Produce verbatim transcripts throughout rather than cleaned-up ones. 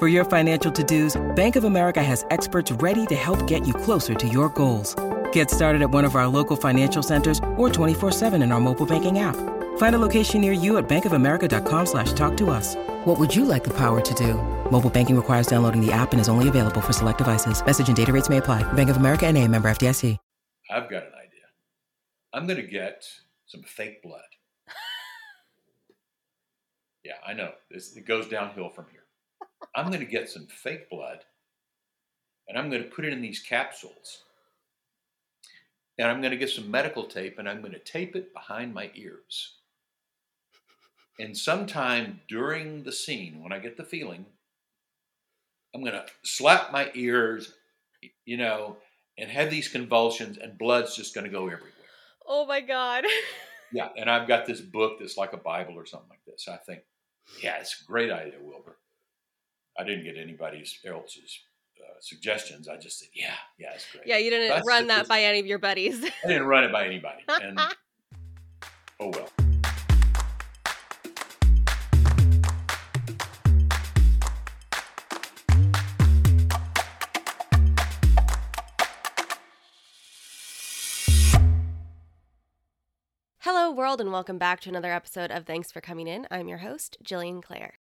For your financial to-dos, Bank of America has experts ready to help get you closer to your goals. Get started at one of our local financial centers or twenty-four seven in our mobile banking app. Find a location near you at bankofamerica.com slash talk to us. What would you like the power to do? Mobile banking requires downloading the app and is only available for select devices. Message and data rates may apply. Bank of America N A, member F D I C. I've got an idea. I'm going to get some fake blood. Yeah, I know. It's, it goes downhill from here. I'm going to get some fake blood, and I'm going to put it in these capsules. And I'm going to get some medical tape, and I'm going to tape it behind my ears. And sometime during the scene, when I get the feeling, I'm going to slap my ears, you know, and have these convulsions, and blood's just going to go everywhere. Oh, my God. Yeah, and I've got this book that's like a Bible or something like this. I think, yeah, it's a great idea, Wilbur. I didn't get anybody else's uh, suggestions. I just said, yeah, yeah, it's great. Yeah, you didn't That's run that by any of your buddies. I didn't run it by anybody. And oh, well. Hello, world, and welcome back to another episode of Thanks for Coming In. I'm your host, Jillian Clare.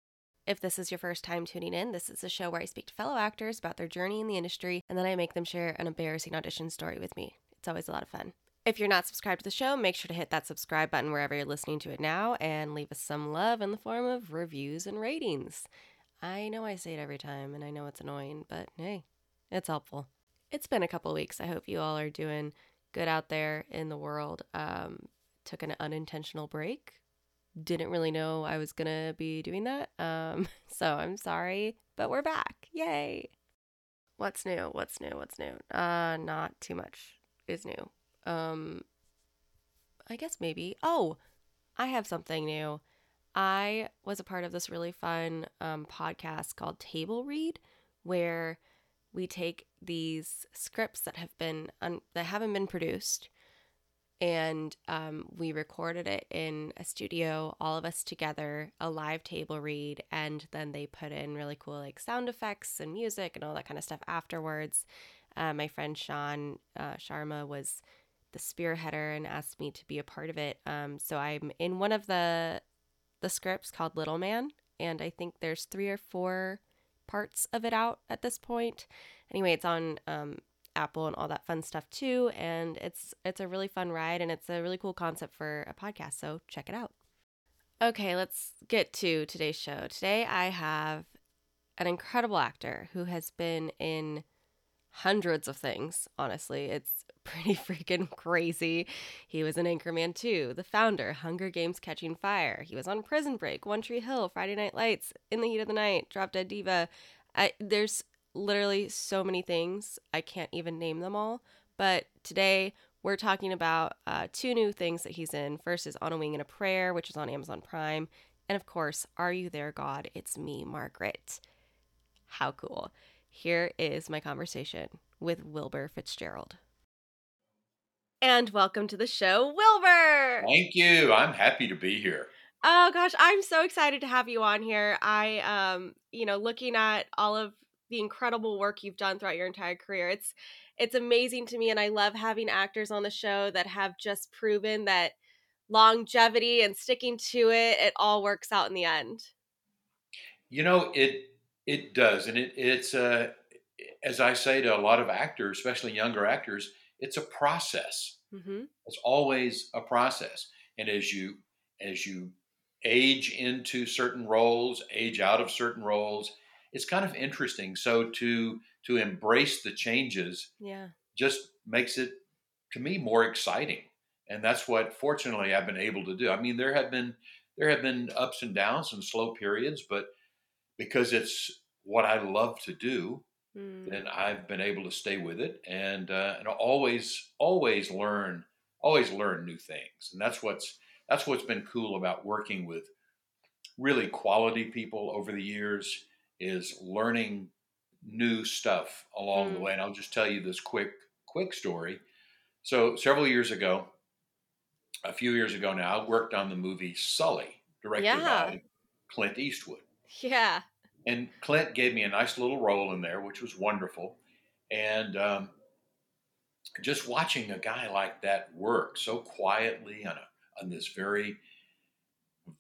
If this is your first time tuning in, this is a show where I speak to fellow actors about their journey in the industry, and then I make them share an embarrassing audition story with me. It's always a lot of fun. If you're not subscribed to the show, make sure to hit that subscribe button wherever you're listening to it now, and leave us some love in the form of reviews and ratings. I know I say it every time, and I know it's annoying, but hey, it's helpful. It's been a couple weeks. I hope you all are doing good out there in the world. Um, took an unintentional break. Didn't really know I was going to be doing that. Um, so I'm sorry, but we're back. Yay. What's new? What's new? What's new? Uh, not too much is new. Um, I guess maybe. Oh, I have something new. I was a part of this really fun um, podcast called Table Read, where we take these scripts that have been, un- that haven't been produced, and um, we recorded it in a studio, all of us together, a live table read, and then they put in really cool like sound effects and music and all that kind of stuff afterwards. Uh, my friend Sean uh, Sharma was the spearheader and asked me to be a part of it. Um, so I'm in one of the the scripts called Little Man, and I think there's three or four parts of it out at this point. Anyway, it's on um, Apple and all that fun stuff too, and it's it's a really fun ride, and it's a really cool concept for a podcast, so check it out. Okay, let's get to today's show. Today I have an incredible actor who has been in hundreds of things, honestly. It's pretty freaking crazy. He was in Anchorman two, The Founder, Hunger Games Catching Fire. He was on Prison Break, One Tree Hill, Friday Night Lights, In the Heat of the Night, Drop Dead Diva. I, there's literally so many things. I can't even name them all. But today we're talking about uh, two new things that he's in. First is On a Wing and a Prayer, which is on Amazon Prime. And of course, Are You There, God? It's Me, Margaret. How cool. Here is my conversation with Wilbur Fitzgerald. And welcome to the show, Wilbur. Thank you. I'm happy to be here. Oh gosh, I'm so excited to have you on here. I, um, you know, looking at all of the incredible work you've done throughout your entire career, it's it's amazing to me, and I love having actors on the show that have just proven that longevity and sticking to it, it all works out in the end. You know, it it does, and it it's uh, as I say to a lot of actors, especially younger actors, it's a process. Mm-hmm. It's always a process, and as you as you age into certain roles, age out of certain roles, it's kind of interesting. So to to embrace the changes, yeah, just makes it, to me, more exciting. And that's what, fortunately, I've been able to do. I mean, there have been there have been ups and downs and slow periods, but because it's what I love to do, mm. then I've been able to stay with it and uh, and always always learn always learn new things. And that's what's That's what's been cool about working with really quality people over the years, is learning new stuff along mm. the way. And I'll just tell you this quick, quick story. So several years ago, a few years ago now, I worked on the movie Sully, directed yeah. by Clint Eastwood. Yeah. And Clint gave me a nice little role in there, which was wonderful. And um, just watching a guy like that work so quietly on a on this very,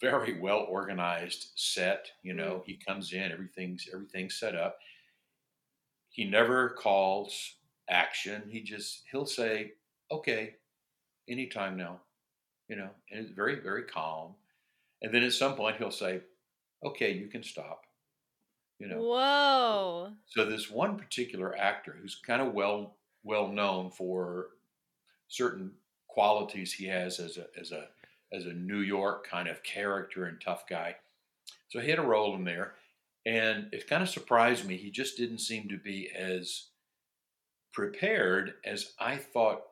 very well organized set. You know, he comes in, everything's, everything's set up. He never calls action. He just, he'll say, okay, anytime now, you know, and it's very, very calm. And then at some point he'll say, okay, you can stop, you know. Whoa. So this one particular actor who's kind of well, well known for certain qualities he has as a as a as a New York kind of character and tough guy. So he had a role in there, and it kind of surprised me. He just didn't seem to be as prepared as I thought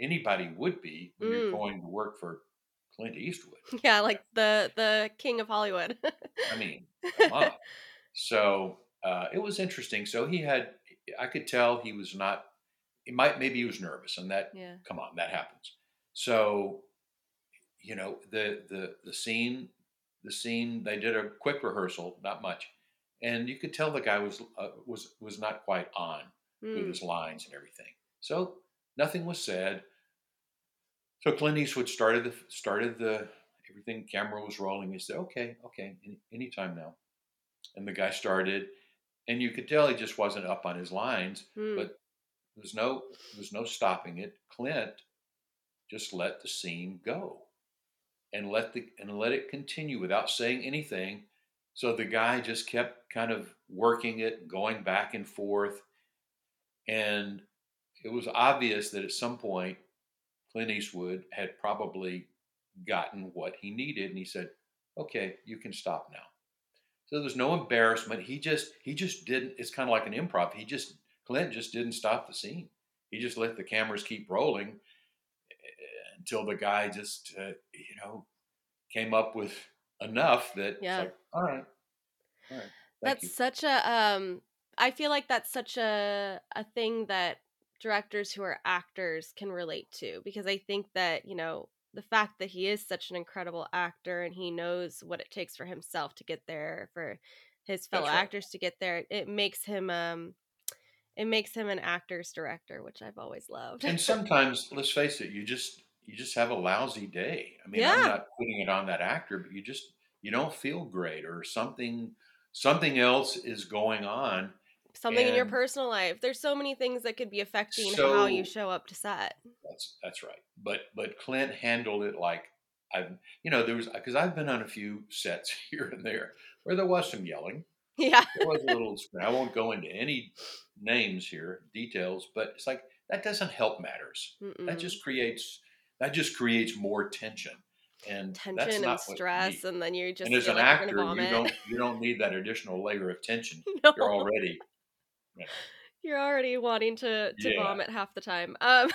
anybody would be when mm. you're going to work for Clint Eastwood. Yeah, like the the king of Hollywood. I mean, come on. So uh, it was interesting. So he had, I could tell he was not. It might, maybe he was nervous, and that, yeah. come on, that happens. So, you know, the, the, the scene, the scene, they did a quick rehearsal, not much. And you could tell the guy was, uh, was, was not quite on mm. with his lines and everything. So nothing was said. So Clint Eastwood started the, started the, everything, camera was rolling. He said, okay, okay, any, anytime now. And the guy started, and you could tell he just wasn't up on his lines, mm. but There's no, there's no stopping it. Clint just let the scene go, and let the and let it continue without saying anything. So the guy just kept kind of working it, going back and forth, and it was obvious that at some point Clint Eastwood had probably gotten what he needed, and he said, "Okay, you can stop now." So there's no embarrassment. He just he just didn't. It's kind of like an improv. He just Clint just didn't stop the scene. He just let the cameras keep rolling until the guy just, uh, you know, came up with enough that yeah. it's like, all right, all right. That's you. such a, um, I feel like that's such a, a thing that directors who are actors can relate to, because I think that, you know, the fact that he is such an incredible actor and he knows what it takes for himself to get there, for his fellow right. actors to get there, it makes him, um, It makes him an actor's director, which I've always loved. And sometimes, let's face it, you just you just have a lousy day. I mean, yeah. I'm not putting it on that actor, but you just you don't feel great, or something something else is going on. Something and in your personal life. There's so many things that could be affecting so, how you show up to set. That's that's right. But but Clint handled it like I've you know there was because I've been on a few sets here and there where there was some yelling. Yeah, it was a little. I won't go into any names here, details, but it's like that doesn't help matters. Mm-mm. That just creates that just creates more tension and tension that's not and stress, and then you just and as an like actor, you don't you don't need that additional layer of tension. No. You're already Right. You're already wanting to, to yeah. vomit half the time. Um,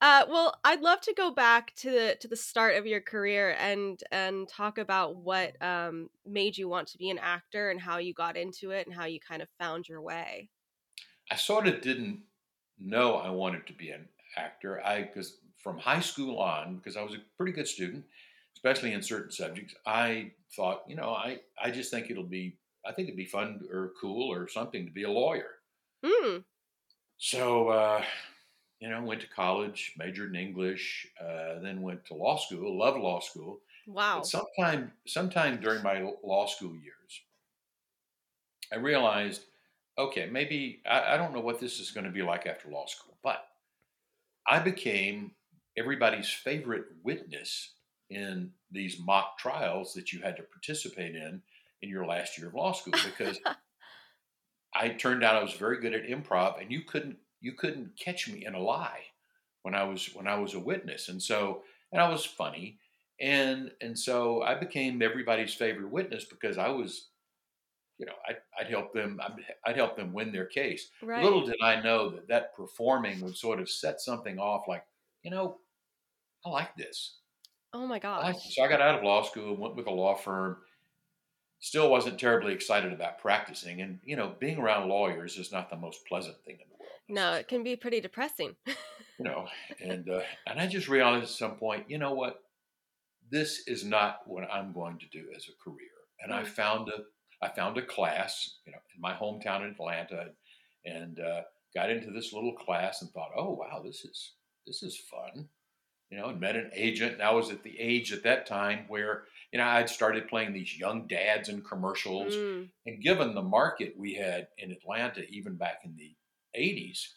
uh, well, I'd love to go back to the to the start of your career and and talk about what um, made you want to be an actor and how you got into it and how you kind of found your way. I sort of didn't know I wanted to be an actor. I because from high school on, because I was a pretty good student, especially in certain subjects, I thought, you know, I, I just think it'll be, I think it'd be fun or cool or something to be a lawyer. Mm. So, uh, you know, went to college, majored in English, uh, then went to law school, loved law school. Wow. But sometime, sometime during my law school years, I realized, okay, maybe, I, I don't know what this is going to be like after law school, but I became everybody's favorite witness in these mock trials that you had to participate in in your last year of law school, because I turned out I was very good at improv, and you couldn't you couldn't catch me in a lie when I was when I was a witness, and so and I was funny, and and so I became everybody's favorite witness because I was, you know, I'd, I'd help them I'd, I'd help them win their case. Right. Little did I know that that performing would sort of set something off, like, you know, I like this. Oh my gosh! So I got out of law school, went with a law firm. Still wasn't terribly excited about practicing, and you know, being around lawyers is not the most pleasant thing in the world. No, it can be pretty depressing. You know, and uh, and I just realized at some point, you know what, this is not what I'm going to do as a career. And mm-hmm. I found a I found a class, you know, in my hometown in Atlanta, and uh, got into this little class and thought, oh wow, this is this is fun. You know, and met an agent, and I was at the age at that time where, you know, I'd started playing these young dads in commercials. Mm. And given the market we had in Atlanta, even back in the eighties,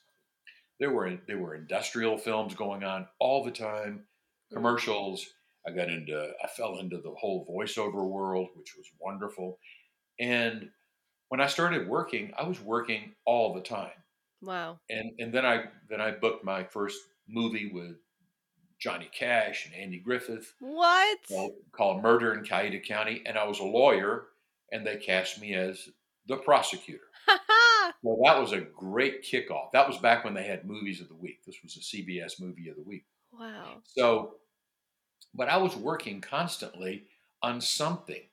there were there were industrial films going on all the time, commercials. I got into, I fell into the whole voiceover world, which was wonderful. And when I started working, I was working all the time. Wow. And and then I then I booked my first movie with Johnny Cash and Andy Griffith. What? Called, called Murder in Cayuga County. And I was a lawyer, and they cast me as the prosecutor. Well, that was a great kickoff. That was back when they had movies of the week. This was a C B S movie of the week. Wow. So, but I was working constantly on something.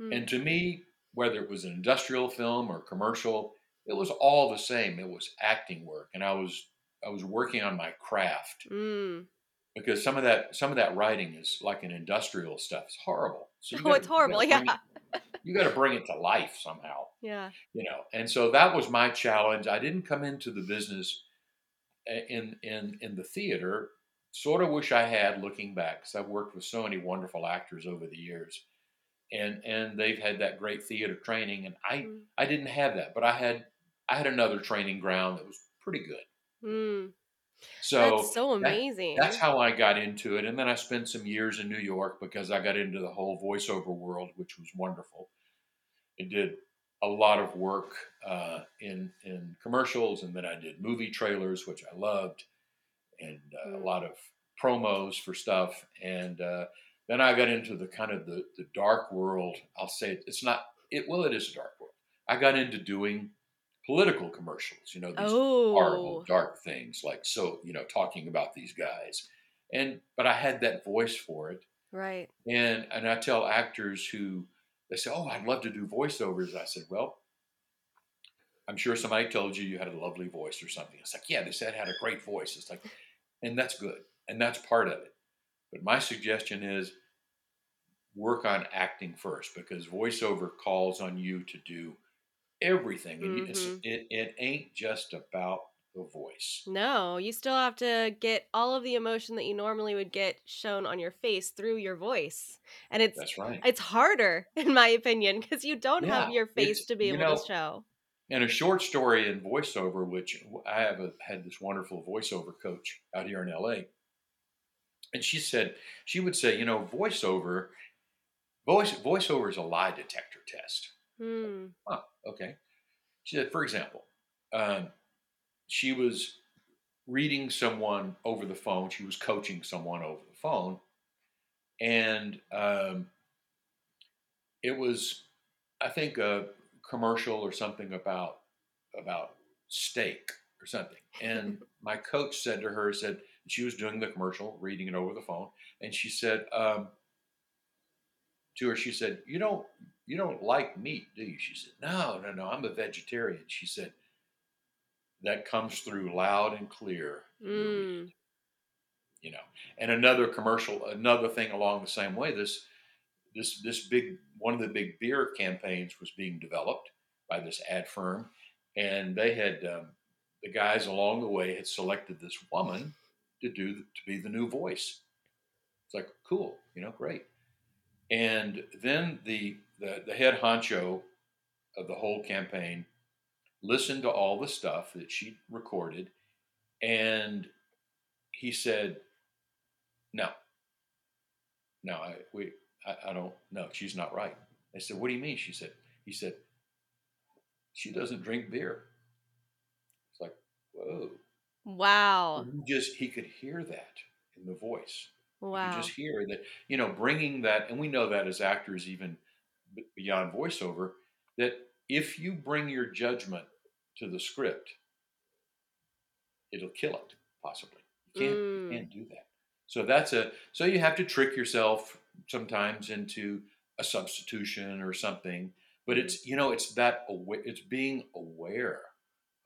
Hmm. And to me, whether it was an industrial film or commercial, it was all the same. It was acting work. And I was, I was working on my craft. Mm. Because some of that, some of that writing is like an industrial stuff. It's horrible. So you gotta, oh, it's horrible. You gotta yeah. It, you got to bring it to life somehow. Yeah. You know, and so that was my challenge. I didn't come into the business in in in the theater. Sort of wish I had, looking back, because I've worked with so many wonderful actors over the years, and and they've had that great theater training, and I mm. I didn't have that, but I had I had another training ground that was pretty good. Mm. So that's so amazing. That, that's how I got into it. And then I spent some years in New York because I got into the whole voiceover world, which was wonderful. I did a lot of work uh, in in commercials, and then I did movie trailers, which I loved, and uh, mm. a lot of promos for stuff. And uh, then I got into the kind of the, the dark world. I'll say it, it's not, it. well, it is a dark world. I got into doing political commercials, you know, these oh. horrible, dark things, like, so, you know, talking about these guys. And, but I had that voice for it. Right. And, and I tell actors who, they say, oh, I'd love to do voiceovers. I said, well, I'm sure somebody told you you had a lovely voice or something. It's like, yeah, they said I had a great voice. It's like, and that's good. And that's part of it. But my suggestion is work on acting first, because voiceover calls on you to do everything. And mm-hmm. it, it ain't just about the voice. No, you still have to get all of the emotion that you normally would get shown on your face through your voice. And it's That's right. it's harder, in my opinion, because you don't yeah, have your face to be able you know, to show. And a short story in voiceover, which I have a, had this wonderful voiceover coach out here in L A, and she said, she would say, you know, voiceover, voice voiceover is a lie detector test. Hmm. Huh, okay. She said, for example, um, she was reading someone over the phone. She was coaching someone over the phone. And um, it was, I think, a commercial or something about about steak or something. And my coach said to her, said, she was doing the commercial, reading it over the phone. And she said, um, to her, she said, you don't, you don't like meat, do you? She said, no, no, no, I'm a vegetarian. She said, that comes through loud and clear. Mm. You know, and another commercial, another thing along the same way, this, this, this big, one of the big beer campaigns was being developed by this ad firm. And they had, um, the guys along the way had selected this woman to do, to be the new voice. It's like, cool, you know, great. And then the, the, the head honcho of the whole campaign listened to all the stuff that she recorded. And he said, no, no, I, we, I, I don't know. She's not right. I said, what do you mean? She said, he said, she doesn't drink beer. It's like, whoa. Wow. He just, he could hear that in the voice. Wow. You could just hear that, you know, bringing that. And we know that as actors, even beyond voiceover, that if you bring your judgment to the script, it'll kill it, possibly. You can't, mm. you can't do that. So that's a, so you have to trick yourself sometimes into a substitution or something. But it's, you know, it's that, it's being aware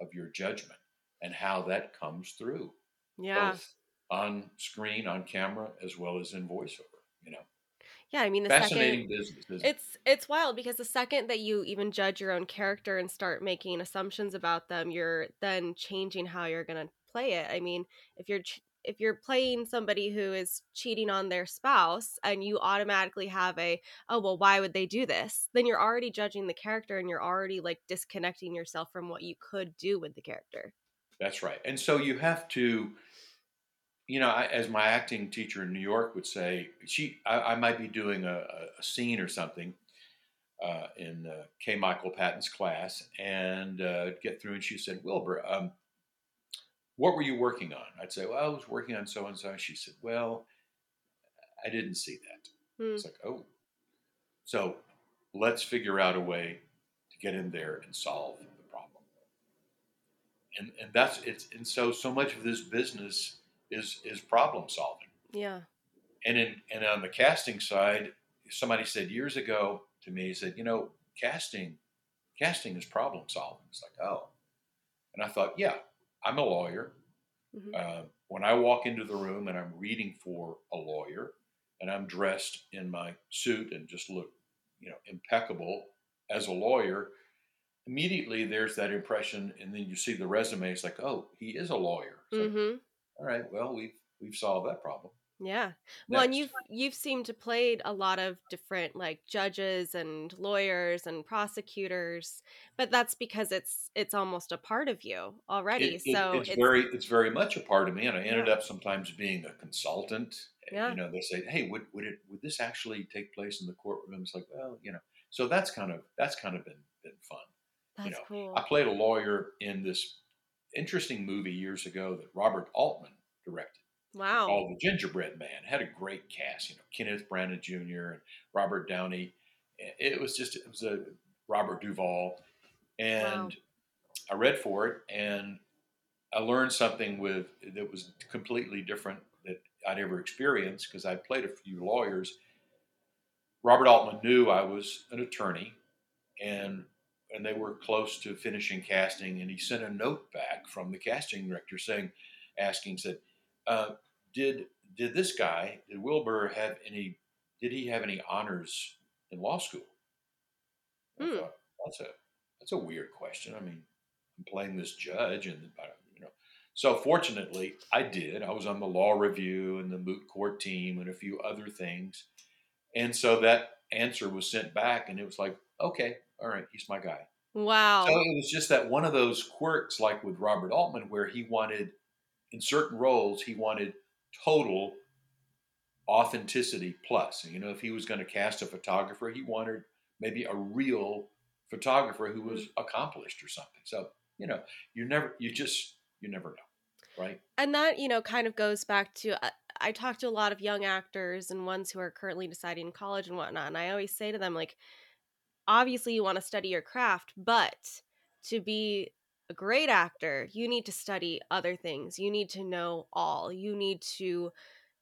of your judgment and how that comes through. Yeah. Both on screen, on camera, as well as in voiceover, you know. Yeah, I mean, the fascinating second, business. Isn't it? It's it's wild because the second that you even judge your own character and start making assumptions about them, you're then changing how you're going to play it. I mean, if you're ch- if you're playing somebody who is cheating on their spouse and you automatically have a, oh, well, why would they do this? Then you're already judging the character and you're already like disconnecting yourself from what you could do with the character. That's right. And so you have to, you know, I, as my acting teacher in New York would say, she, I, I might be doing a, a scene or something uh, in uh, K. Michael Patton's class and uh, get through. And she said, Wilbur, um, what were you working on? I'd say, well, I was working on so-and-so. She said, well, I didn't see that. Hmm. It's like, oh, so let's figure out a way to get in there and solve the problem. And and that's, it's, and so, so much of this business is, is problem solving. Yeah. And in, and on the casting side, somebody said years ago to me, he said, you know, casting, casting is problem solving. It's like, oh, and I thought, yeah. I'm a lawyer. Mm-hmm. Uh, when I walk into the room and I'm reading for a lawyer and I'm dressed in my suit and just look, you know, impeccable as a lawyer, immediately there's that impression. And then you see the resume. It's like, oh, he is a lawyer. So, mm-hmm. All right. Well, we've, we've solved that problem. Yeah. Next. Well, and you've, you've seemed to played a lot of different like judges and lawyers and prosecutors, but that's because it's, it's almost a part of you already. It, it, so it's, it's very, it's very much a part of me. And I ended yeah. up sometimes being a consultant, yeah. you know, they say, hey, would, would it, would this actually take place in the courtroom? It's like, well, you know, so that's kind of, that's kind of been, been fun. That's you know, cool. I played a lawyer in this interesting movie years ago that Robert Altman directed. Wow. All the Gingerbread Man. It had a great cast, you know, Kenneth Branagh Junior and Robert Downey. It was just, it was a Robert Duvall. And wow. I read for it and I learned something with that was completely different that I'd ever experienced because I played a few lawyers. Robert Altman knew I was an attorney and and they were close to finishing casting. And he sent a note back from the casting director saying, asking, said, uh, Did did this guy, did Wilbur have any, did he have any honors in law school? Mm. I thought, that's a, that's a weird question. I mean, I'm playing this judge and, you know, so fortunately I did. I was on the law review and the moot court team and a few other things. And so that answer was sent back and it was like, okay, all right, he's my guy. Wow. So it was just that one of those quirks, like with Robert Altman, where he wanted, in certain roles, he wanted total authenticity plus. You know, if he was going to cast a photographer, he wanted maybe a real photographer who was accomplished or something. So, you know, you never, you just, you never know, right? And that, you know, kind of goes back to, I, I talk to a lot of young actors and ones who are currently deciding college and whatnot. And I always say to them, like, obviously you want to study your craft, but to be a a great actor, you need to study other things. You need to know all. You need to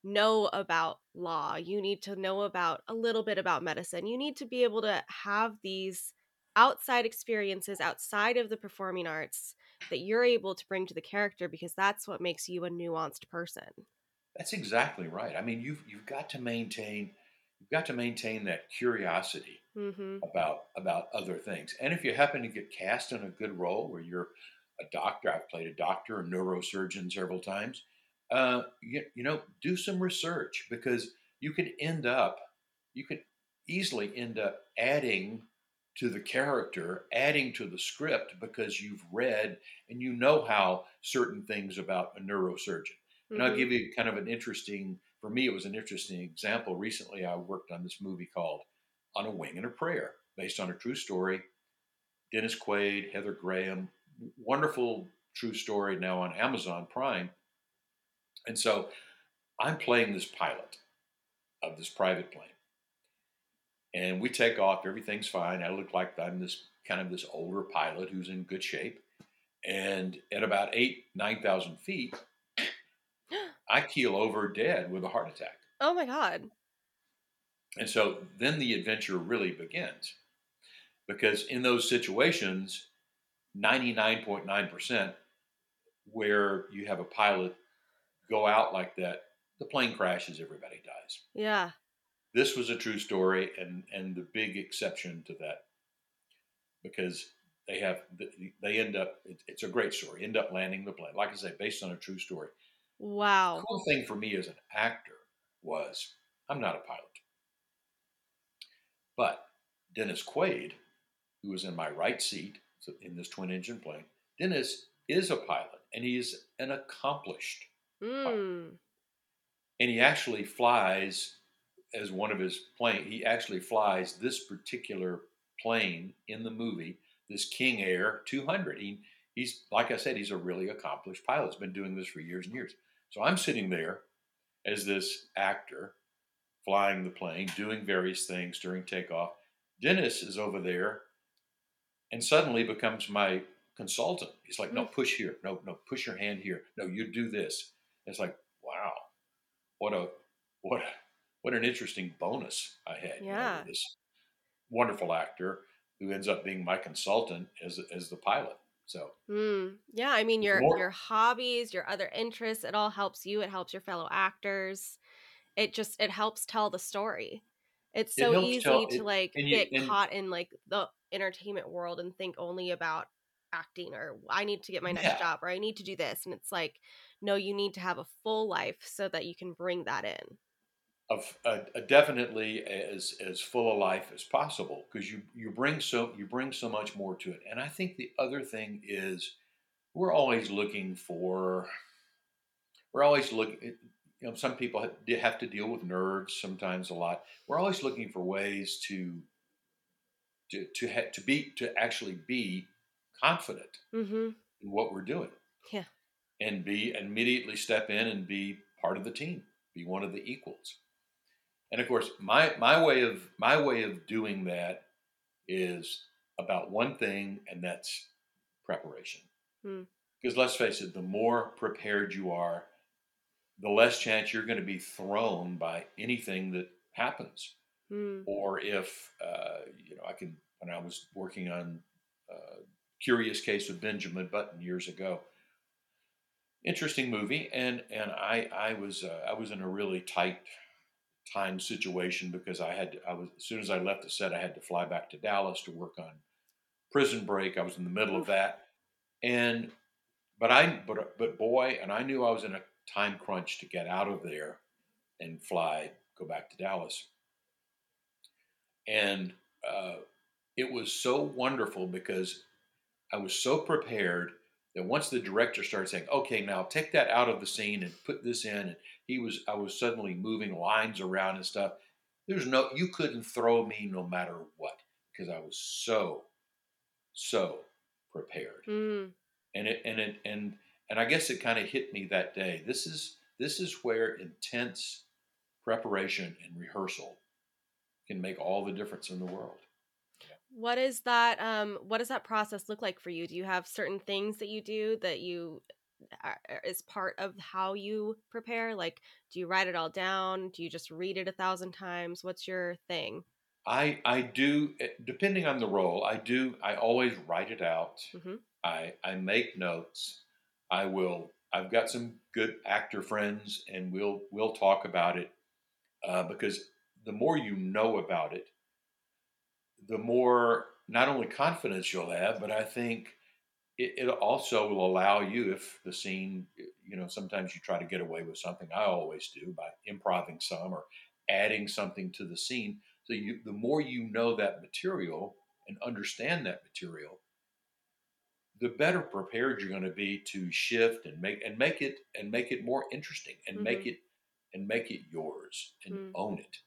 know about law. You need to know about a little bit about medicine. You need to be able to have these outside experiences outside of the performing arts that you're able to bring to the character, because that's what makes you a nuanced person. That's exactly right. I mean, you've you've got to maintain you've got to maintain that curiosity mm-hmm. about about other things. And if you happen to get cast in a good role where you're a doctor, I've played a doctor, a neurosurgeon several times. Uh, you, you know, do some research, because you could end up you could easily end up adding to the character, adding to the script, because you've read and you know how certain things about a neurosurgeon. And mm-hmm. I'll give you kind of an interesting, for me, it was an interesting example. Recently, I worked on this movie called On a Wing and a Prayer, based on a true story. Dennis Quaid, Heather Graham, wonderful true story, now on Amazon Prime. And so I'm playing this pilot of this private plane. And we take off, everything's fine. I look like I'm this kind of this older pilot who's in good shape. And at about eight, nine thousand feet, I keel over dead with a heart attack. Oh my God. And so then the adventure really begins, because in those situations, ninety-nine point nine percent where you have a pilot go out like that, the plane crashes, everybody dies. Yeah. This was a true story, and, and the big exception to that, because they have they end up it's a great story. End up landing the plane, like I say, based on a true story. Wow. The cool thing for me as an actor was I'm not a pilot, but Dennis Quaid, who was in my right seat in this twin engine plane, Dennis is a pilot, and he's an accomplished mm. pilot, and he actually flies. As one of his plane, he actually flies this particular plane in the movie, this King Air two hundred. He, he's, like I said, he's a really accomplished pilot. He's been doing this for years and years. So I'm sitting there as this actor flying the plane, doing various things during takeoff. Dennis is over there and suddenly becomes my consultant. He's like, no, push here. No, no, push your hand here. No, you do this. And it's like, wow, what a, what a, What an interesting bonus I had. Yeah. You know, this wonderful actor who ends up being my consultant as as the pilot. So mm, yeah, I mean your more. your hobbies, your other interests, it all helps you. It helps your fellow actors. It just it helps tell the story. It's so it easy tell, to it, like you, get and, caught in like the entertainment world and think only about acting, or I need to get my next yeah. job, or I need to do this. And it's like, no, you need to have a full life so that you can bring that in. Of uh, definitely as as full a life as possible, because you you bring so you bring so much more to it. And I think the other thing is we're always looking for we're always looking. You know, some people have, have to deal with nerves sometimes a lot. We're always looking for ways to to to ha- to be to actually be confident mm-hmm. in what we're doing. Yeah, and be immediately step in and be part of the team, be one of the equals. And of course, my, my way of my way of doing that is about one thing, and that's preparation. Hmm. Because let's face it, the more prepared you are, the less chance you're going to be thrown by anything that happens. Hmm. Or if uh, you know, I can. When I was working on uh, Curious Case of Benjamin Button years ago. Interesting movie, and and I I was uh, I was in a really tight time situation, because I had to, I was as soon as I left the set, I had to fly back to Dallas to work on Prison Break. I was in the middle of that, and but I but but boy, and I knew I was in a time crunch to get out of there and fly go back to Dallas. And uh, it was so wonderful, because I was so prepared that once the director started saying, "Okay, now take that out of the scene and put this in," and He was, I was suddenly moving lines around and stuff. There's no, you couldn't throw me no matter what, because I was so, so prepared. Mm. And it, and it, and, and I guess it kind of hit me that day. This is, this is where intense preparation and rehearsal can make all the difference in the world. What is that? Um, what does that process look like for you? Do you have certain things that you do that you are, is part of how you prepare? Like, do you write it all down? Do you just read it a thousand times? What's your thing? I I do, depending on the role, I do, I always write it out. Mm-hmm. I, I make notes. I will, I've got some good actor friends and we'll, we'll talk about it uh, because the more you know about it, the more not only confidence you'll have, but I think it, it also will allow you, if the scene, you know, sometimes you try to get away with something. I always do by improvising some or adding something to the scene. So you, the more you know that material and understand that material, the better prepared you're going to be to shift and make and make it and make it more interesting and mm-hmm. make it and make it yours and mm. own it.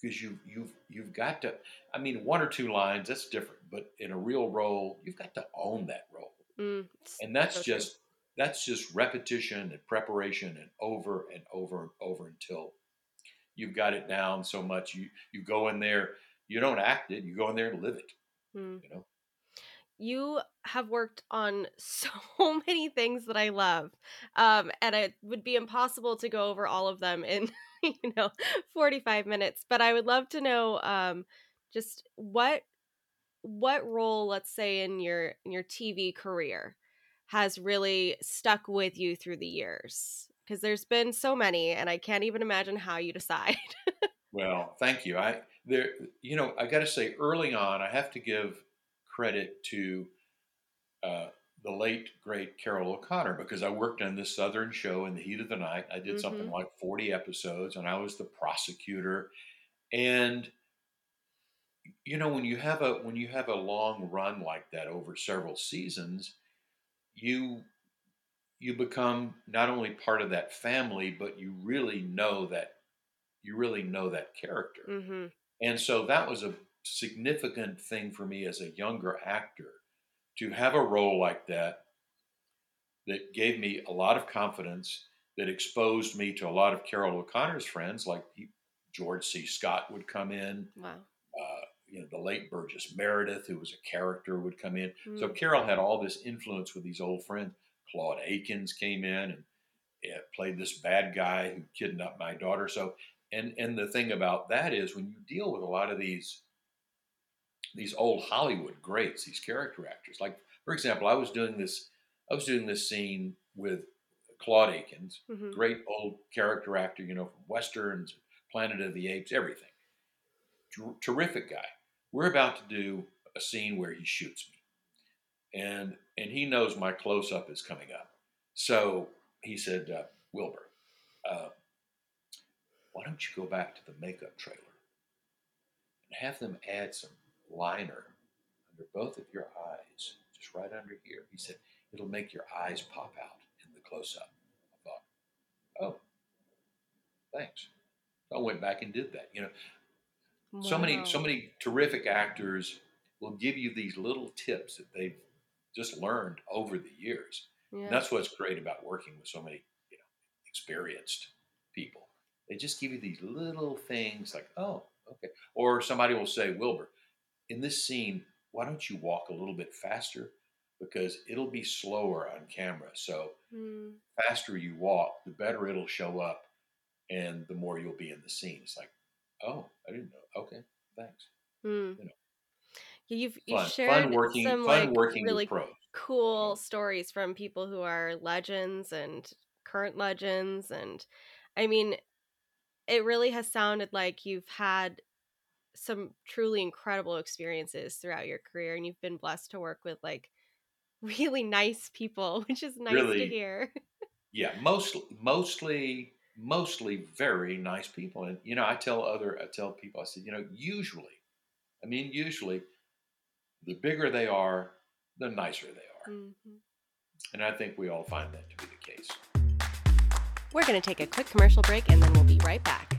Because you you've you've got to, I mean, one or two lines, that's different, but in a real role, you've got to own that role. Mm, and that's so just true. That's just repetition and preparation and over and over and over until you've got it down so much. You you go in there, you don't act it, you go in there and live it. Mm. You know? You have worked on so many things that I love. Um, and it would be impossible to go over all of them in you know, forty-five minutes, but I would love to know, um, just what, what role, let's say in your, in your T V career has really stuck with you through the years? Cause there's been so many and I can't even imagine how you decide. Well, thank you. I, there, you know, I gotta say early on, I have to give credit to, uh, the late great Carol O'Connor, because I worked on this Southern show In the Heat of the Night. I did mm-hmm. something like forty episodes and I was the prosecutor. And, you know, when you have a, when you have a long run like that over several seasons, you, you become not only part of that family, but you really know that you really know that character. Mm-hmm. And so that was a significant thing for me as a younger actor, to have a role like that, that gave me a lot of confidence, that exposed me to a lot of Carol O'Connor's friends, like he, George C. Scott would come in. Wow. Uh, you know, the late Burgess Meredith, who was a character, would come in. Mm. So Carol had all this influence with these old friends. Claude Akins came in and yeah, played this bad guy who kidnapped my daughter. So, and and the thing about that is, when you deal with a lot of these these old Hollywood greats, these character actors. Like, for example, I was doing this, I was doing this scene with Claude Akins, mm-hmm. great old character actor, you know, from Westerns, Planet of the Apes, everything. Ter- terrific guy. We're about to do a scene where he shoots me. And, and he knows my close-up is coming up. So he said, uh, Wilbur, uh, why don't you go back to the makeup trailer and have them add some liner under both of your eyes, just right under here. He said, it'll make your eyes pop out in the close-up. I thought, oh, thanks. So I went back and did that. You know, wow. so many, so many terrific actors will give you these little tips that they've just learned over the years. Yeah. And that's what's great about working with so many, you know, experienced people. They just give you these little things like, oh, okay. Or somebody will say, Wilbur, in this scene, why don't you walk a little bit faster? Because it'll be slower on camera. So mm. faster you walk, the better it'll show up and the more you'll be in the scene. It's like, oh, I didn't know. Okay, thanks. Mm. You know. You've, you've shared fun working, some fun like, working really cool stories from people who are legends and current legends. And I mean, it really has sounded like you've had some truly incredible experiences throughout your career, and you've been blessed to work with like really nice people, which is nice really, to hear. Yeah. Mostly, mostly, mostly very nice people. And, you know, I tell other, I tell people, I said, you know, usually, I mean, usually the bigger they are, the nicer they are. Mm-hmm. And I think we all find that to be the case. We're going to take a quick commercial break and then we'll be right back.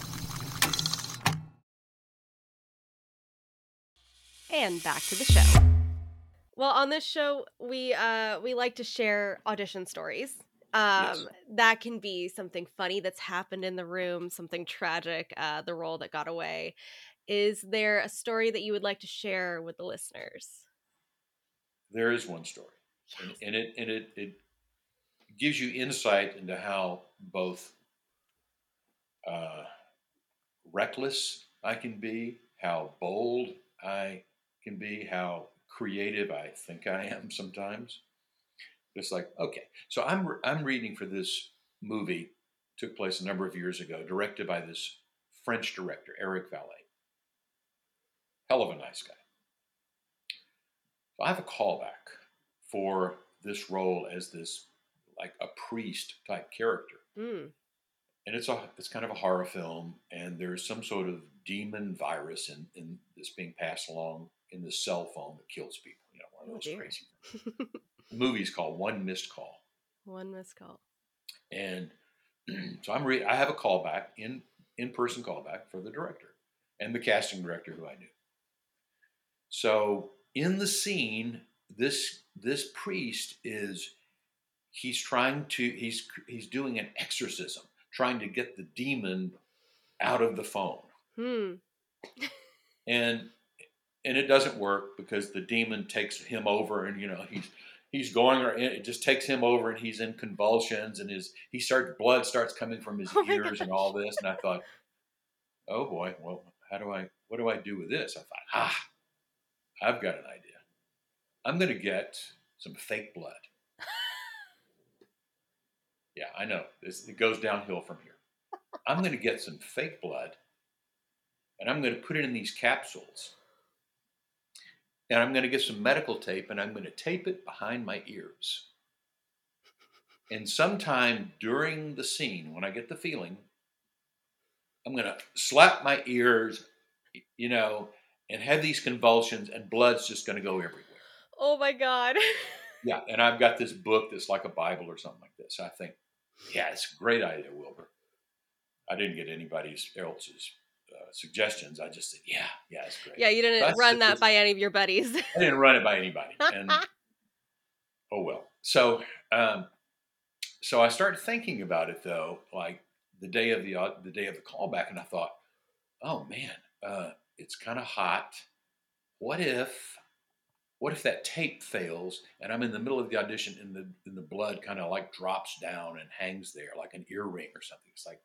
And back to the show. Well, on this show, we uh, we like to share audition stories. Um, yes. That can be something funny that's happened in the room, something tragic, uh, the role that got away. Is there a story that you would like to share with the listeners? There is one story. Yes. And, and, it, and it, it gives you insight into how both uh, reckless I can be, how bold I can be, how creative I think I am sometimes. It's like, okay, so I'm re- I'm reading for this movie, took place a number of years ago, directed by this French director, Eric Vallée. Hell of a nice guy. So I have a callback for this role as this, like a priest type character. Mm. And it's a it's kind of a horror film, and there's some sort of demon virus in, in this being passed along in the cell phone that kills people. You know, one of those oh, crazy things. The movie's called One Missed Call. One Missed Call. And so I'm re- I have a callback, in, in-person callback for the director and the casting director who I knew. So in the scene, this this priest is, he's trying to, he's he's doing an exorcism, trying to get the demon out of the phone. Hmm. And... And it doesn't work because the demon takes him over, and you know he's he's going, or it just takes him over, and he's in convulsions, and his he starts blood starts coming from his oh ears and all this. And I thought, oh boy, well, how do I what do I do with this? I thought, ah, I've got an idea. I'm going to get some fake blood. Yeah, I know it's, it goes downhill from here. I'm going to get some fake blood, and I'm going to put it in these capsules. And I'm going to get some medical tape, and I'm going to tape it behind my ears. And sometime during the scene, when I get the feeling, I'm going to slap my ears, you know, and have these convulsions, and blood's just going to go everywhere. Oh, my God. Yeah, and I've got this book that's like a Bible or something like this. I think, yeah, it's a great idea, Wilbur. I didn't get anybody else's Uh, suggestions. I just said, yeah, yeah, it's great. Yeah, you didn't That's run that by any of your buddies. I didn't run it by anybody. And oh well. So, um, so I started thinking about it though, like the day of the uh, the day of the callback, and I thought, oh man, uh, it's kind of hot. What if, what if that tape fails and I'm in the middle of the audition, and the and the blood kind of like drops down and hangs there like an earring or something? It's like,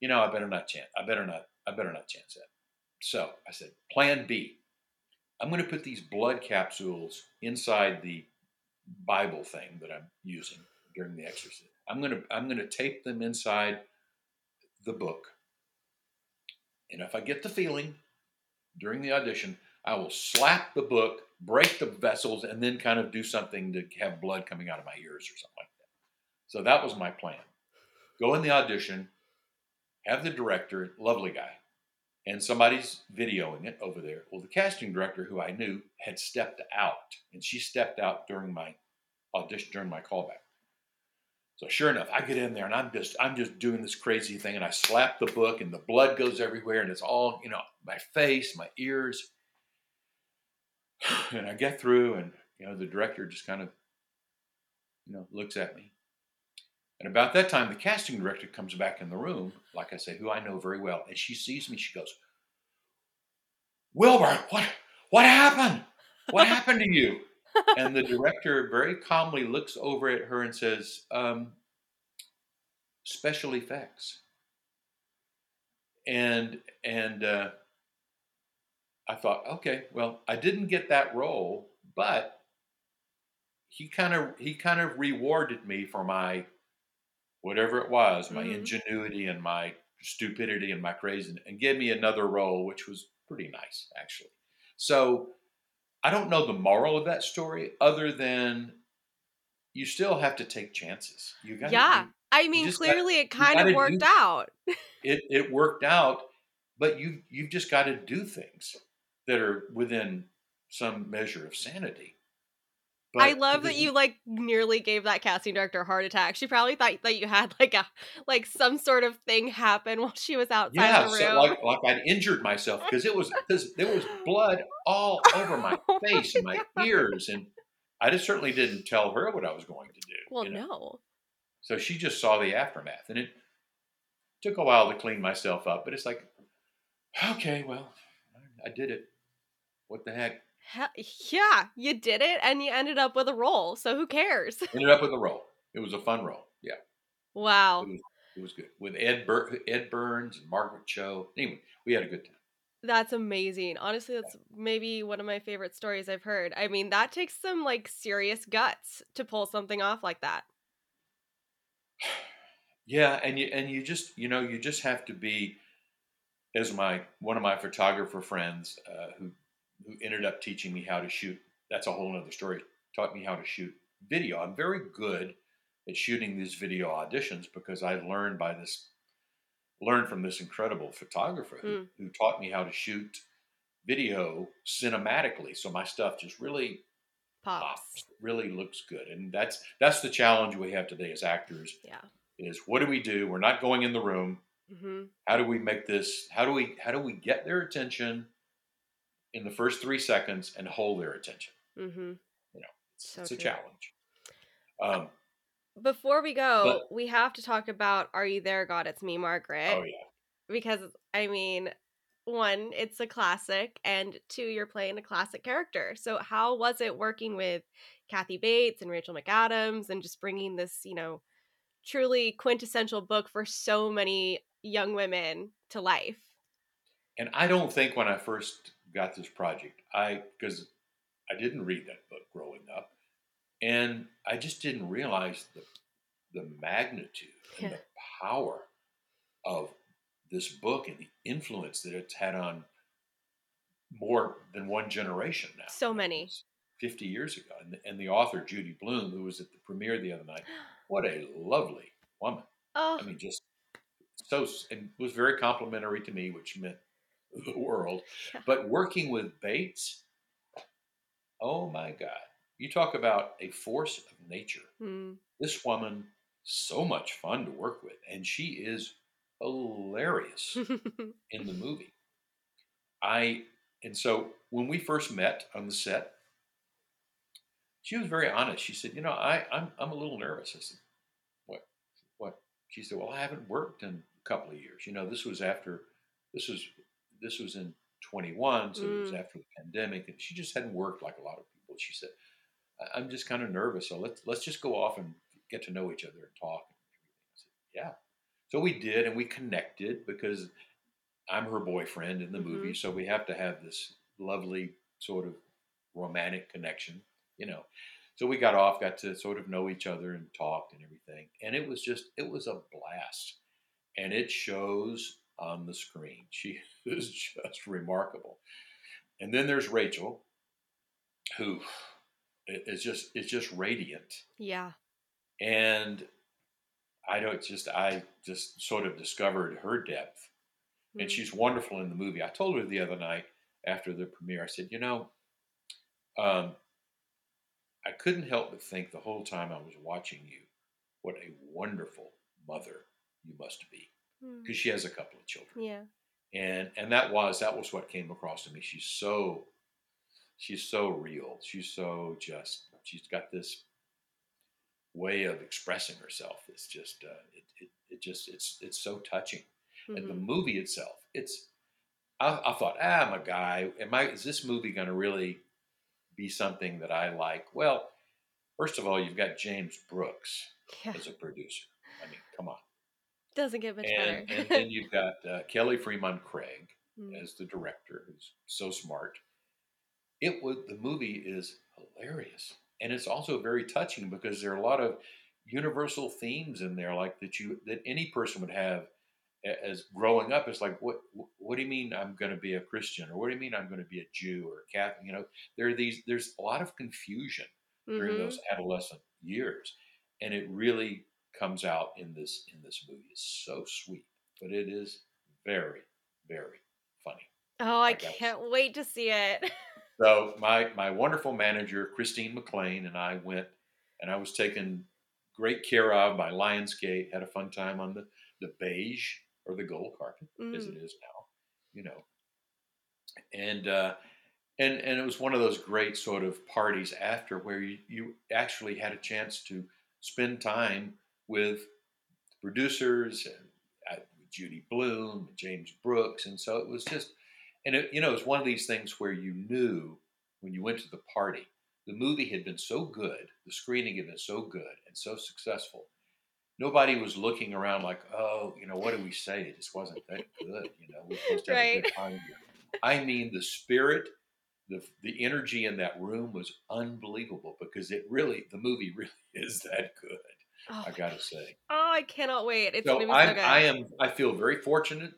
you know, I better not chance. I better not. I better not chance that. So I said, plan B. I'm going to put these blood capsules inside the Bible thing that I'm using during the exorcism. I'm going to, I'm going to tape them inside the book. And if I get the feeling during the audition, I will slap the book, break the vessels, and then kind of do something to have blood coming out of my ears or something like that. So that was my plan. Go in the audition, have the director, lovely guy, and somebody's videoing it over there. Well, the casting director, who I knew, had stepped out, and she stepped out during my audition during my callback. So sure enough, I get in there and I'm just I'm just doing this crazy thing, and I slap the book and the blood goes everywhere, and it's all, you know, my face, my ears. And I get through, and you know, the director just kind of, you know, looks at me. And about that time, the casting director comes back in the room, like I say, who I know very well, and she sees me. She goes, "Wilbur, what what happened? What happened to you?" And the director very calmly looks over at her and says, um, "Special effects." And and uh, I thought, okay, well, I didn't get that role, but he kind of he kind of rewarded me for my whatever it was, my mm-hmm. ingenuity and my stupidity and my craziness, and gave me another role, which was pretty nice, actually. So I don't know the moral of that story, other than you still have to take chances. You got yeah. You, I mean, clearly gotta, it kind of worked do, out. it it worked out, but you you've just got to do things that are within some measure of sanity. But I love that you like nearly gave that casting director a heart attack. She probably thought that you had like a like some sort of thing happen while she was outside yeah, the room. Yeah, so like, like I'd injured myself, because it was because there was blood all over my face and my ears, and I just certainly didn't tell her what I was going to do. Well, you know? no. So she just saw the aftermath, and it took a while to clean myself up. But it's like, okay, well, I did it. What the heck? Hell, yeah, you did it, and you ended up with a role, so who cares? Ended up with a role. It was a fun role, yeah. Wow. It was, it was good. With Ed, Bur- Ed Burns and Margaret Cho. Anyway, we had a good time. That's amazing. Honestly, that's maybe one of my favorite stories I've heard. I mean, that takes some, like, serious guts to pull something off like that. Yeah, and you and you just, you know, you just have to be, as my one of my photographer friends uh, who who ended up teaching me how to shoot. That's a whole nother story. Taught me how to shoot video. I'm very good at shooting these video auditions because I learned by this, learned from this incredible photographer who, mm. who taught me how to shoot video cinematically. So my stuff just really pops. pops, really looks good. And that's, that's the challenge we have today as actors. Yeah. Is what do we do? We're not going in the room. Mm-hmm. How do we make this, how do we, how do we get their attention in the first three seconds and hold their attention? Mm-hmm. You know, it's, so it's a challenge. Um, Before we go, but, we have to talk about Are You There, God? It's Me, Margaret. Oh, yeah. Because, I mean, one, it's a classic, and two, you're playing a classic character. So how was it working with Kathy Bates and Rachel McAdams and just bringing this, you know, truly quintessential book for so many young women to life? And I don't think when I first got this project, I because I didn't read that book growing up, and I just didn't realize the the magnitude and yeah. the power of this book and the influence that it's had on more than one generation now. So many. fifty years ago. And the, and the author, Judy Blume, who was at the premiere the other night, what a lovely woman. Oh. I mean, just so, and was very complimentary to me, which meant the world. Yeah. But working with Bates, oh my God, you talk about a force of nature. Mm. This woman, so much fun to work with, and she is hilarious in the movie. I and so when we first met on the set, she was very honest. She said, you know, I I'm I'm a little nervous. I said, what what? She said, well, I haven't worked in a couple of years. You know, this was after this was This was in twenty-one, so mm. it was after the pandemic, and she just hadn't worked like a lot of people. She said, "I'm just kind of nervous, so let's let's just go off and get to know each other and talk." I said, yeah, so we did, and we connected because I'm her boyfriend in the mm-hmm. movie, so we have to have this lovely sort of romantic connection, you know. So we got off, got to sort of know each other and talked and everything, and it was just it was a blast, and it shows on the screen. She is just remarkable. And then there's Rachel, who is just is just radiant. Yeah. And I don't just I just sort of discovered her depth, mm. and she's wonderful in the movie. I told her the other night after the premiere, I said, you know, um, I couldn't help but think the whole time I was watching you, what a wonderful mother you must be. Because mm. she has a couple of children. Yeah. And and that was that was what came across to me. She's so she's so real. She's so just she's got this way of expressing herself. It's just uh, it, it it just it's it's so touching. Mm-hmm. And the movie itself, it's I, I thought, ah, I'm a guy. Am I is this movie going to really be something that I like? Well, first of all, you've got James Brooks yeah. as a producer. I mean, come on. Doesn't get much and, better. And then you've got uh, Kelly Fremon Craig mm. as the director, who's so smart. It was the movie is hilarious, and it's also very touching because there are a lot of universal themes in there, like that you that any person would have as growing up. It's like, what what do you mean I'm going to be a Christian, or what do you mean I'm going to be a Jew or a Catholic? You know, there are these. There's a lot of confusion mm-hmm. during those adolescent years, and it really comes out in this in this movie. It's so sweet, but it is very, very funny. Oh, I, I can't was. wait to see it. So my my wonderful manager, Christine McLean, and I went, and I was taken great care of by Lionsgate. Had a fun time on the, the beige or the gold carpet, mm. as it is now, you know. And uh, and and it was one of those great sort of parties after where you, you actually had a chance to spend time with producers and uh, Judy Blume, James Brooks, and so it was just, and it, you know, it was one of these things where you knew when you went to the party, the movie had been so good, the screening had been so good and so successful. Nobody was looking around like, oh, you know, what do we say? It just wasn't that good, you know. We're supposed to have right. a good time here. I mean, the spirit, the the energy in that room was unbelievable because it really, the movie really is that good. Oh, I gotta say. Oh, I cannot wait. It's so, so good. I am I feel very fortunate,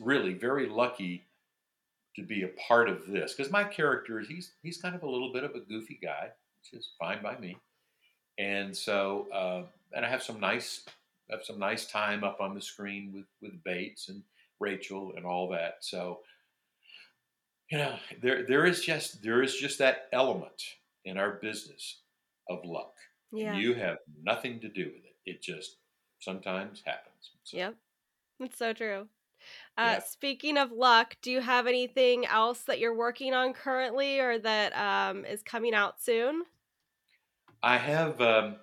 really very lucky to be a part of this. Because my character is he's he's kind of a little bit of a goofy guy, which is fine by me. And so uh, and I have some nice have some nice time up on the screen with, with Bates and Rachel and all that. So you know, there there is just there is just that element in our business of luck. Yeah. You have nothing to do with it. It just sometimes happens. So. Yep. It's so true. Uh, yeah. Speaking of luck, do you have anything else that you're working on currently or that um, is coming out soon? I have um,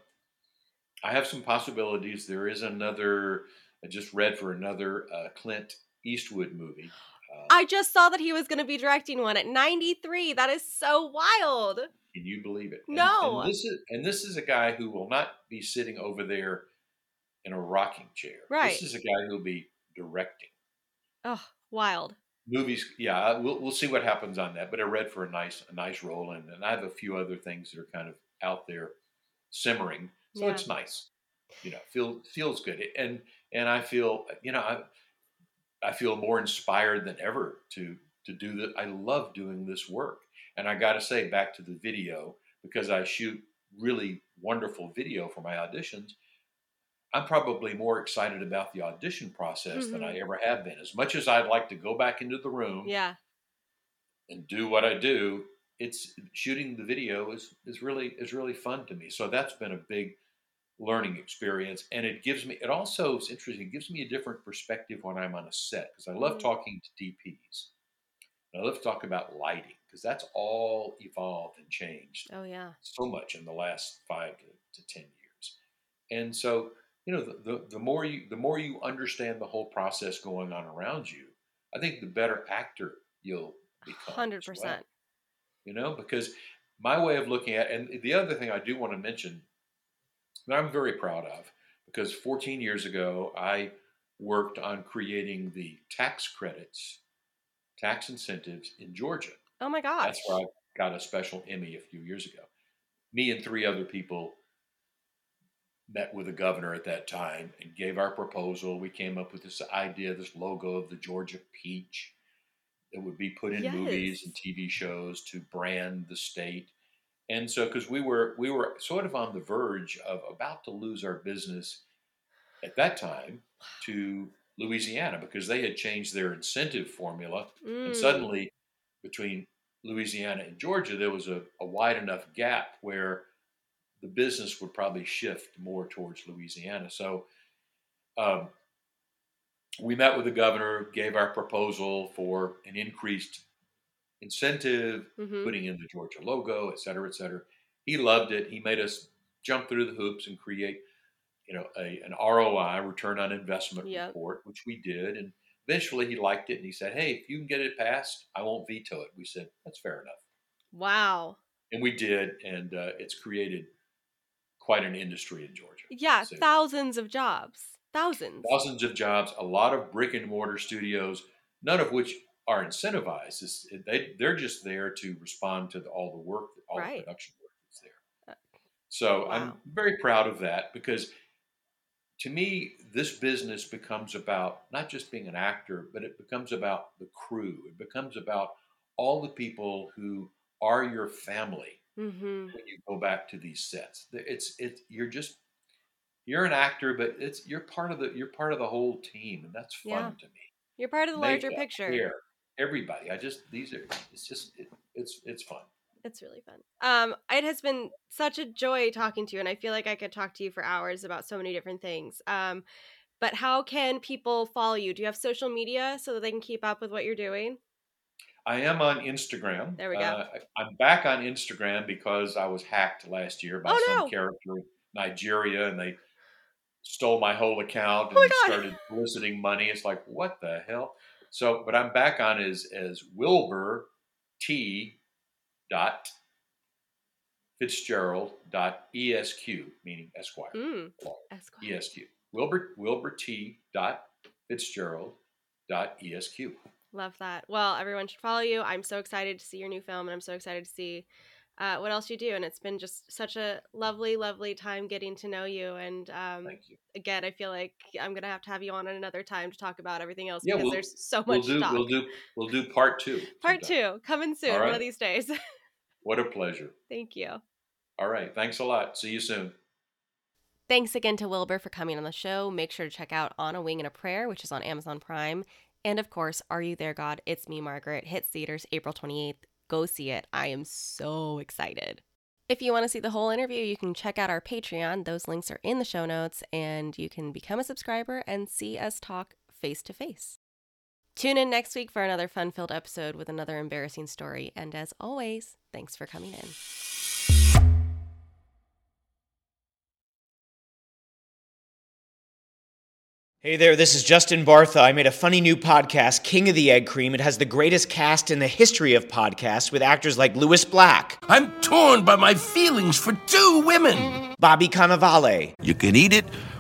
I have some possibilities. There is another, I just read for another uh, Clint Eastwood movie. Uh, I just saw that he was going to be directing one at ninety-three. That is so wild. Can you believe it? And, no. And this is and this is a guy who will not be sitting over there in a rocking chair. Right. This is a guy who'll be directing. Oh, wild. Movies. Yeah, we'll we'll see what happens on that. But I read for a nice a nice role, and and I have a few other things that are kind of out there simmering. So yeah. It's nice. You know, feel feels good, and and I feel you know I I feel more inspired than ever to to do that. I love doing this work. And I got to say, back to the video, because I shoot really wonderful video for my auditions, I'm probably more excited about the audition process mm-hmm. than I ever have been. As much as I'd like to go back into the room yeah. and do what I do, it's shooting the video is, is really is really fun to me. So that's been a big learning experience. And it gives me, it also is interesting, it gives me a different perspective when I'm on a set, because I love mm-hmm. talking to D Ps. Now let's talk about lighting, because that's all evolved and changed oh, yeah. so much in the last five to, to ten years. And so, you know, the, the, the more you the more you understand the whole process going on around you, I think the better actor you'll become. one hundred percent. Well. You know, because my way of looking at, and the other thing I do want to mention that I'm very proud of, because fourteen years ago, I worked on creating the tax credits tax incentives in Georgia. Oh my gosh. That's where I got a special Emmy a few years ago. Me and three other people met with the governor at that time and gave our proposal. We came up with this idea, this logo of the Georgia peach that would be put in yes. movies and T V shows to brand the state. And so, because we were, we were sort of on the verge of about to lose our business at that time to Louisiana, because they had changed their incentive formula mm. and suddenly between Louisiana and Georgia, there was a, a wide enough gap where the business would probably shift more towards Louisiana. So um, we met with the governor, gave our proposal for an increased incentive, mm-hmm. putting in the Georgia logo, et cetera, et cetera. He loved it. He made us jump through the hoops and create, you know, a, an R O I, return on investment yep. report, which we did. And eventually he liked it and he said, hey, if you can get it passed, I won't veto it. We said, that's fair enough. Wow. And we did. And uh, it's created quite an industry in Georgia. Yeah. So, thousands of jobs. Thousands. Thousands of jobs. A lot of brick and mortar studios, none of which are incentivized. It's, they, they're just there to respond to the, all the work, all right. the production work that's there. So wow. I'm very proud of that because to me, this business becomes about not just being an actor, but it becomes about the crew. It becomes about all the people who are your family mm-hmm. when you go back to these sets. It's it's you're just you're an actor, but it's you're part of the you're part of the whole team, and that's fun yeah. to me. You're part of the larger Make picture. Here, everybody. I just these are it's just it, it's it's fun. It's really fun. Um, it has been such a joy talking to you, and I feel like I could talk to you for hours about so many different things. Um, but how can people follow you? Do you have social media so that they can keep up with what you're doing? I am on Instagram. There we go. Uh, I'm back on Instagram because I was hacked last year by oh, some no. character in Nigeria, and they stole my whole account and oh started soliciting money. It's like, what the hell? So what I'm back on is as Wilbur T. dot Fitzgerald dot esq, meaning Esquire. Mm, Esquire. Esq. Wilbur Wilbur T. dot Fitzgerald dot esq. Love that. Well, everyone should follow you. I'm so excited to see your new film, and I'm so excited to see uh, what else you do. And it's been just such a lovely, lovely time getting to know you. And um, thank you. Again, I feel like I'm gonna have to have you on another time to talk about everything else yeah, because we'll, there's so much. We'll do. Talk. We'll do. We'll do part two. Part sometime. two coming soon. Right. One of these days. What a pleasure. Thank you. All right. Thanks a lot. See you soon. Thanks again to Wilbur for coming on the show. Make sure to check out On a Wing and a Prayer, which is on Amazon Prime. And of course, Are You There, God? It's Me, Margaret. Hits theaters April twenty-eighth. Go see it. I am so excited. If you want to see the whole interview, you can check out our Patreon. Those links are in the show notes, and you can become a subscriber and see us talk face to face. Tune in next week for another fun-filled episode with another embarrassing story. And as always, thanks for coming in. Hey there, this is Justin Bartha. I made a funny new podcast, King of the Egg Cream. It has the greatest cast in the history of podcasts with actors like Louis Black. I'm torn by my feelings for two women. Bobby Cannavale. You can eat it,